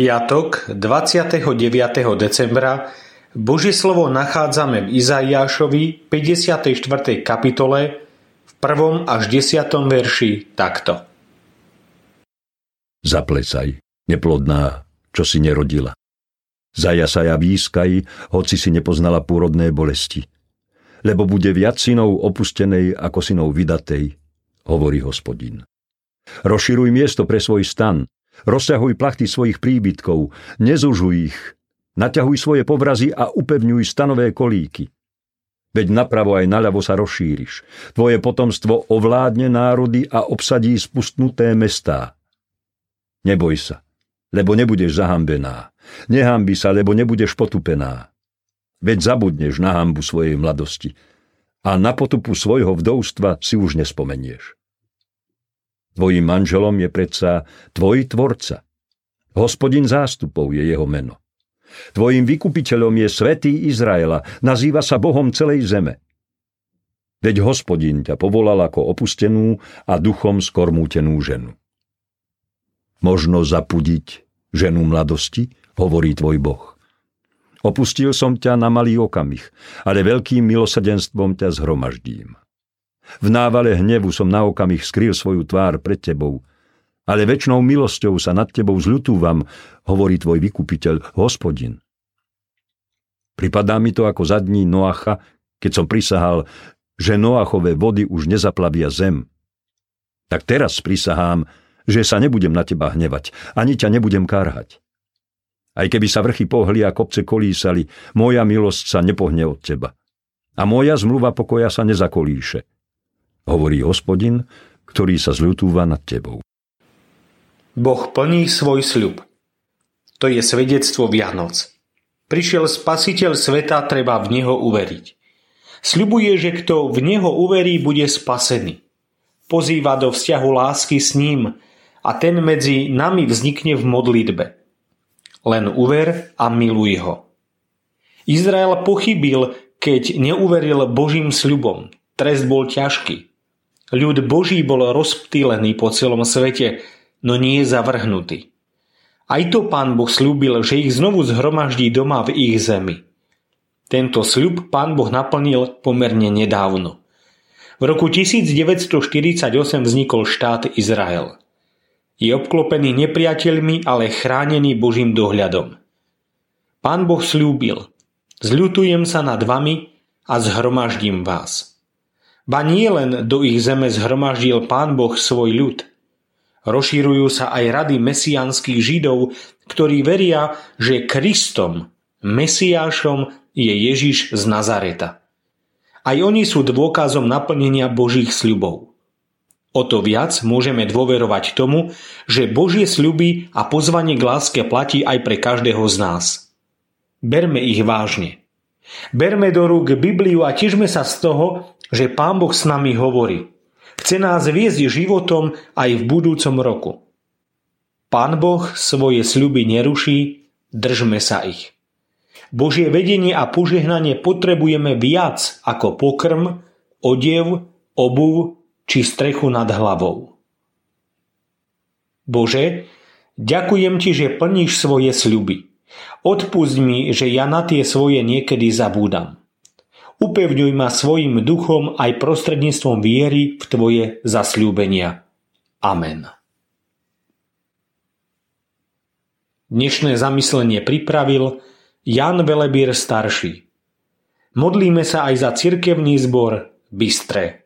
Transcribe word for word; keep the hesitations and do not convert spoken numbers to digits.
piatok dvadsiateho deviateho decembra Božie slovo nachádzame v Izaiášovi päťdesiatej štvrtej kapitole v prvom až desiatom verši takto. Zaplesaj, neplodná, čo si nerodila. Zajasaj a výskaj, hoci si nepoznala pôrodné bolesti. Lebo bude viac synov opustenej ako synov vydatej, hovorí Hospodin. Rozširuj miesto pre svoj stan, rozťahuj plachty svojich príbytkov, nezužuj ich, naťahuj svoje povrazy a upevňuj stanové kolíky. Veď napravo aj naľavo sa rozšíriš. Tvoje potomstvo ovládne národy a obsadí spustnuté mestá. Neboj sa, lebo nebudeš zahambená. Nehambi sa, lebo nebudeš potupená. Veď zabudneš na hanbu svojej mladosti a na potupu svojho vdovstva si už nespomenieš. Tvojim manželom je predsa tvoj tvorca. Hospodin zástupov je jeho meno. Tvojim vykupiteľom je svätý Izraela, nazýva sa Bohom celej zeme. Veď Hospodin ťa povolal ako opustenú a duchom skormútenú ženu. Možno zapudiť ženu mladosti, hovorí tvoj Boh. Opustil som ťa na malý okamih, ale veľkým milosrdenstvom ťa zhromaždím. V návale hnevu som na okamih skryl svoju tvár pred tebou, ale večnou milosťou sa nad tebou zľutúvam, hovorí tvoj vykupiteľ, Hospodin. Pripadá mi to ako za dní Noacha, keď som prisahal, že Noachove vody už nezaplavia zem. Tak teraz prisahám, že sa nebudem na teba hnevať, ani ťa nebudem kárhať. Aj keby sa vrchy pohli a kopce kolísali, moja milosť sa nepohne od teba. A moja zmluva pokoja sa nezakolíše, hovorí Hospodin, ktorý sa zľutúva nad tebou. Boh plní svoj sľub. To je svedectvo Vianoc. Prišiel Spasiteľ sveta, treba v neho uveriť. Sľubuje, že kto v neho uverí, bude spasený. Pozýva do vzťahu lásky s ním a ten medzi nami vznikne v modlitbe. Len uver a miluj ho. Izrael pochybil, keď neuveril Božím sľubom. Trest bol ťažký. Ľud Boží bol rozptýlený po celom svete, no nie zavrhnutý. Aj to Pán Boh sľúbil, že ich znovu zhromaždí doma v ich zemi. Tento sľub Pán Boh naplnil pomerne nedávno. V roku devätnásťstoštyridsaťosem vznikol štát Izrael. Je obklopený nepriateľmi, ale chránený Božím dohľadom. Pán Boh sľúbil: zľutujem sa nad vami a zhromaždím vás. Ba nie len do ich zeme zhromaždil Pán Boh svoj ľud. Rozširujú sa aj rady mesiánskych Židov, ktorí veria, že Kristom, Mesiášom, je Ježiš z Nazareta. Aj oni sú dôkazom naplnenia Božích sľubov. O to viac môžeme dôverovať tomu, že Božie sľuby a pozvanie k láske platí aj pre každého z nás. Berme ich vážne. Berme do rúk Bibliu a tešme sa z toho, že Pán Boh s nami hovorí. Chce nás viesť životom aj v budúcom roku. Pán Boh svoje sľuby neruší, držme sa ich. Božie vedenie a požehnanie potrebujeme viac ako pokrm, odev, obuv či strechu nad hlavou. Bože, ďakujem ti, že plníš svoje sľuby. Odpusť mi, že ja na tie svoje niekedy zabúdam. Upevňuj ma svojim duchom aj prostredníctvom viery v tvoje zasľúbenia. Amen. Dnešné zamyslenie pripravil Jan Velebír starší. Modlíme sa aj za cirkevný zbor Bystré.